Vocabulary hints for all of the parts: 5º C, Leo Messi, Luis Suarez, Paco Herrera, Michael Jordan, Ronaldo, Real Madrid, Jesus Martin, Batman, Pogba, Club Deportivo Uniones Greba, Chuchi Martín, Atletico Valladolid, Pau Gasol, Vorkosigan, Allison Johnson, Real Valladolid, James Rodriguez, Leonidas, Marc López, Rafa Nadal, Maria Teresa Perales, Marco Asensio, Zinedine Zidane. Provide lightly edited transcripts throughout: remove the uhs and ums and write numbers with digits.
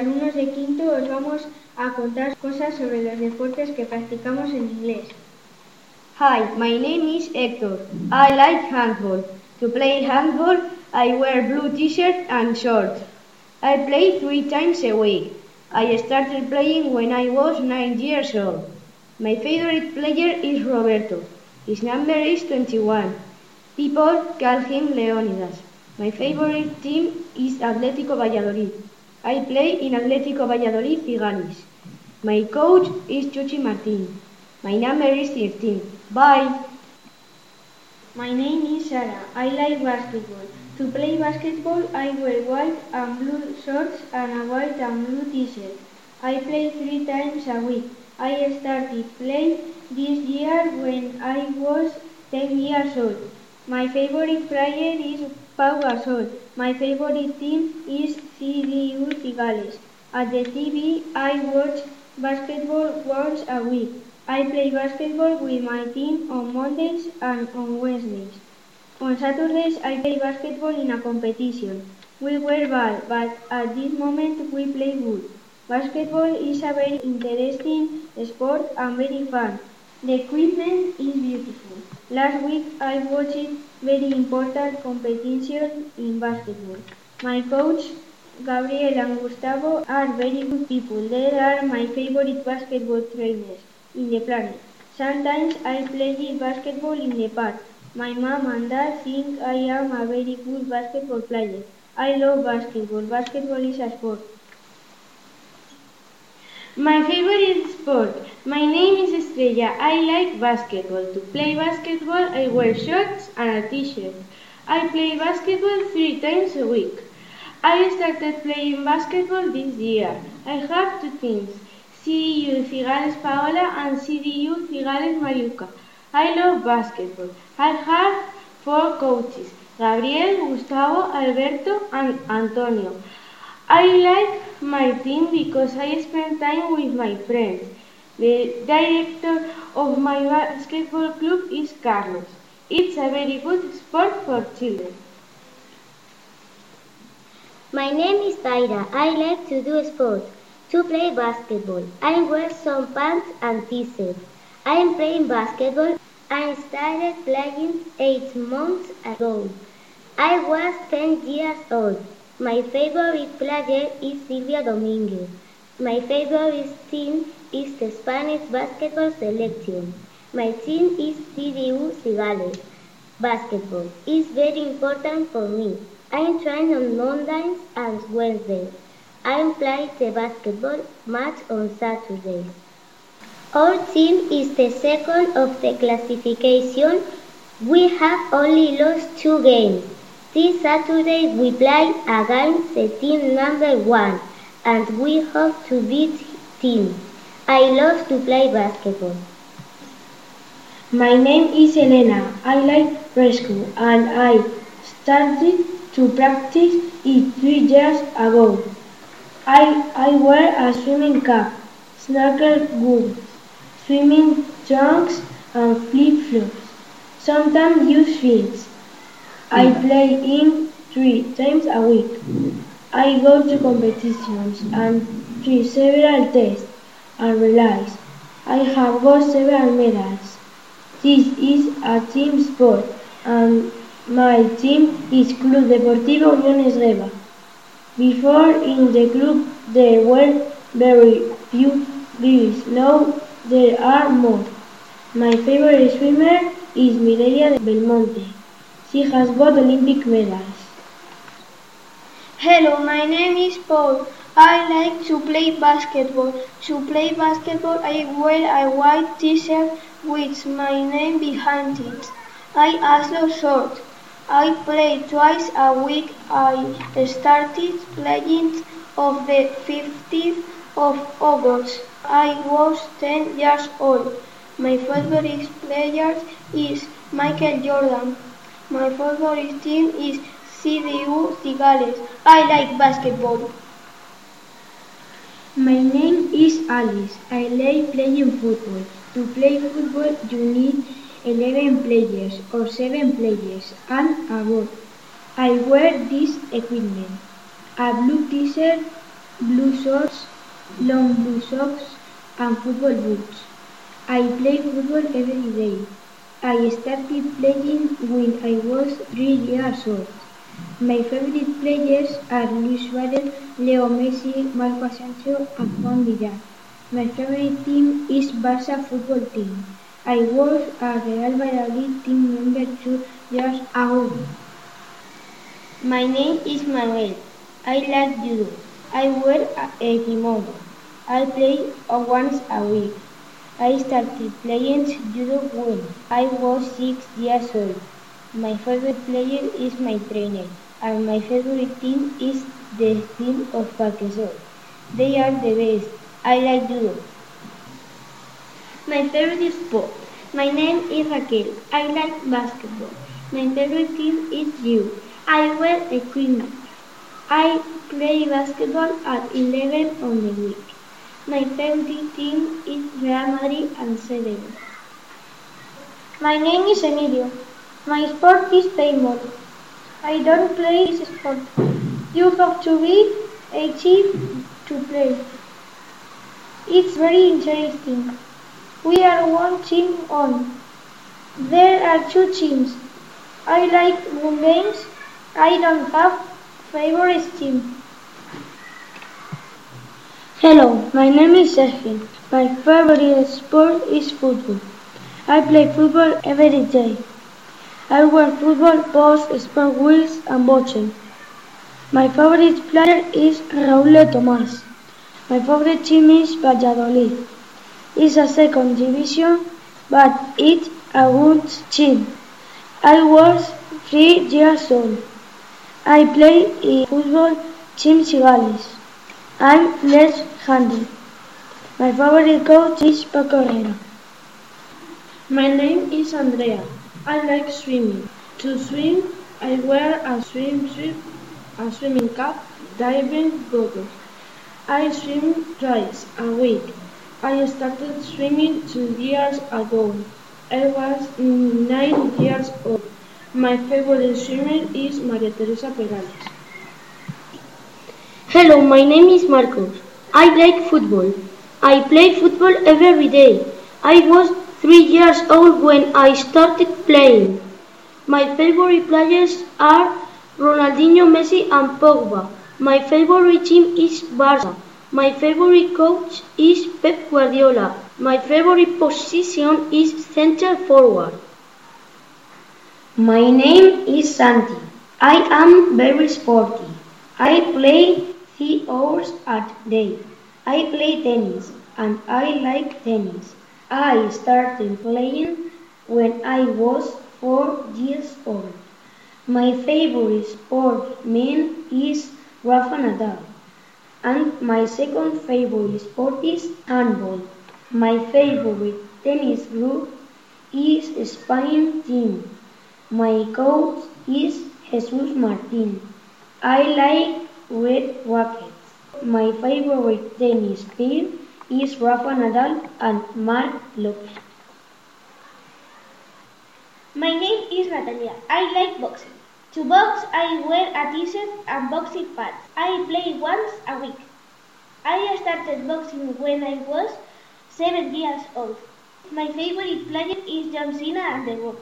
alumnos de quinto os vamos a contar cosas sobre los deportes que practicamos en inglés. Hi, my name is Hector. I like handball. To play handball, I wear blue t-shirt and shorts. I play 3 times a week. I started playing when I was 9 years old. My favorite player is Roberto. His number is 21. People call him Leonidas. My favorite team is Atletico Valladolid. I play in Atletico Valladolid Cigales. My coach is Chuchi Martín. My number is 13. Bye! My name is Sarah. I like basketball. To play basketball, I wear white and blue shorts and a white and blue t-shirt. I play 3 times a week. I started playing this year when I was 10 years old. My favorite player is Pau Gasol. My favorite team is CDU-Cigales. At the TV, I watch basketball once a week. I play basketball with my team on Mondays and on Wednesdays. On Saturdays, I play basketball in a competition. We wear ball, but at this moment we play wood. Basketball is a very interesting sport and very fun. The equipment is beautiful. Last week I watched very important competition in basketball. My coach, Gabriel and Gustavo, are very good people. They are my favorite basketball trainers in the planet. Sometimes I play basketball in the park. My mom and dad think I am a very good basketball player. I love basketball. Basketball is a sport. My favorite sport. My name is Estrella. I like basketball. To play basketball, I wear shorts and a t-shirt. I play basketball 3 times a week. I started playing basketball this year. I have 2 teams, CDU-Cigales Paola and CDU-Cigales Mariuca. I love basketball. I have 4 coaches, Gabriel, Gustavo, Alberto and Antonio. I like my team because I spend time with my friends. The director of my basketball club is Carlos. It's a very good sport for children. My name is Taira. I like to do sports, to play basketball. I wear some pants and t-shirt. I am playing basketball. I started playing 8 months ago. I was 10 years old. My favorite player is Silvia Dominguez. My favorite team is the Spanish basketball selection. My team is CDU-Cigales. Basketball is very important for me. I am trained on Mondays and Wednesdays. I play the basketball match on Saturdays. Our team is the second of the classification. We have only lost 2 games. This Saturday we play against the team number 1 and we hope to beat team. I love to play basketball. My name is Elena. I like preschool and I started to practice it 3 years ago. I wear a swimming cap, snorkel goggles, swimming trunks and flip-flops. Sometimes use fins. I play in 3 times a week. I go to competitions and do several tests and relays. I have got several medals. This is a team sport and my team is Club Deportivo Uniones Greba. Before in the club there were very few girls. Now there are more. My favorite swimmer is Mireia de Belmonte. She has got Olympic medals. Hello, my name is Paul. I like to play basketball. To play basketball, I wear a white t-shirt with my name behind it. I also short. I play twice a week. I started playing on the 15th of August. I was 10 years old. My favorite player is Michael Jordan. My favorite team is CDU-Cigales. I like basketball. My name is Alice. I like playing football. To play football you need 11 players or 7 players and a ball. I wear this equipment, a blue t-shirt blue shorts, long blue socks, and football boots. I played football every day. I started playing when I was 3 years old. My favorite players are Luis Suarez, Leo Messi, Marco Asensio, and Juan Díaz. My favorite team is Barça football team. I was a Real Valladolid team member 2 years ago. My name is Manuel. I like judo. I wear a kimono. I play once a week. I started playing judo when I was 6 years old. My favorite player is my trainer, and my favorite team is the team of Pau Gasol. They are the best. I like judo. My favorite sport. My name is Raquel. I like basketball. My favorite team is you. I wear a equipment. I play basketball at 11 on the week. My favorite team is Real Madrid and CDU. My name is Emilio. My sport is paintball. I don't play this sport. You have to be 18 to play. It's very interesting. We are one team on. There are two teams. I like good games. I don't have favorite team. Hello, my name is Sergio. My favorite sport is football. I play football every day. I wear football balls, sport wheels, and watching. My favorite player is Raúl Tomás. My favorite team is Valladolid. It's a second division, but it's a good team. I was 3 years old. I play in football team Cigales. I'm left-handed. My favorite coach is Paco Herrera. My name is Andrea. I like swimming. To swim, I wear a swimsuit, a swimming cap, diving goggles. I swim twice a week. I started swimming 2 years ago. I was 9 years old. My favorite swimmer is Maria Teresa Perales. Hello, my name is Marcos. I like football. I play football every day. I was 3 years old when I started playing. My favorite players are Ronaldinho Messi and Pogba. My favorite team is Barça. My favorite coach is Pep Guardiola. My favorite position is center forward. My name is Santi. I am very sporty. I play 3 hours a day. I play tennis and I like tennis. I started playing when I was 4 years old. My favorite sportsman is Rafa Nadal. And my second favorite sport is handball. My favorite tennis group is Spain team. My coach is Jesus Martin. I like red rackets. My favorite tennis player is Rafa Nadal and Marc López. My name is Natalia. I like boxing. To box, I wear a t-shirt and boxing pads. I play once a week. I started boxing when I was 7 years old. My favorite player is John Cena and The Rock.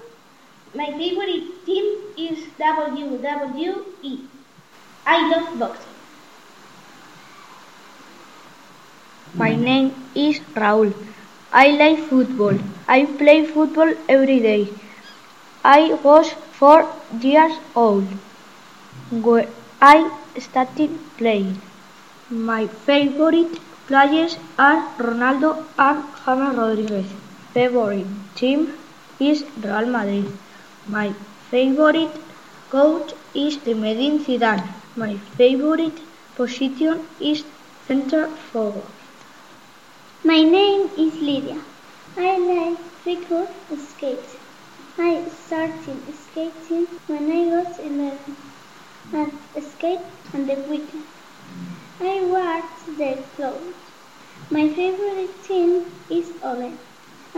My favorite team is WWE. I love boxing. My name is Raúl. I like football. I play football every day. I was 4 years old when I started playing. My favorite players are Ronaldo and James Rodriguez. Favorite team is Real Madrid. My favorite coach is Zinedine Zidane. My favorite position is center forward. My name is Lydia. I like figure skating. I started skating when I was 11 and skate on the weekend. I wear their clothes. My favorite team is Owen.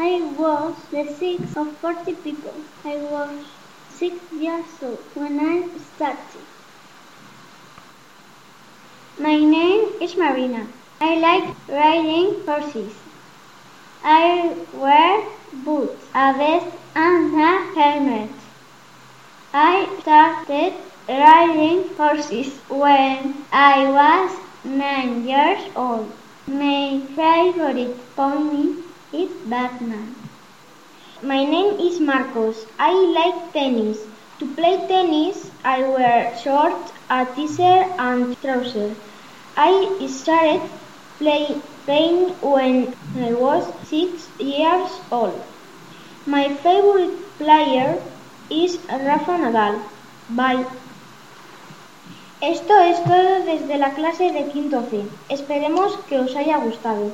I was the sixth of 40 people. I was 6 years old when I started. My name is Marina. I like riding horses. I wear boots, a vest and a helmet. I started riding horses when I was 9 years old. My favorite pony is Batman. My name is Marcos. I like tennis. To play tennis, I wear shorts, a t-shirt and trousers. I started playing when I was 6 years old. My favorite player is Rafa Nadal. Bye. Esto es todo desde la clase de quinto C. Esperemos que os haya gustado.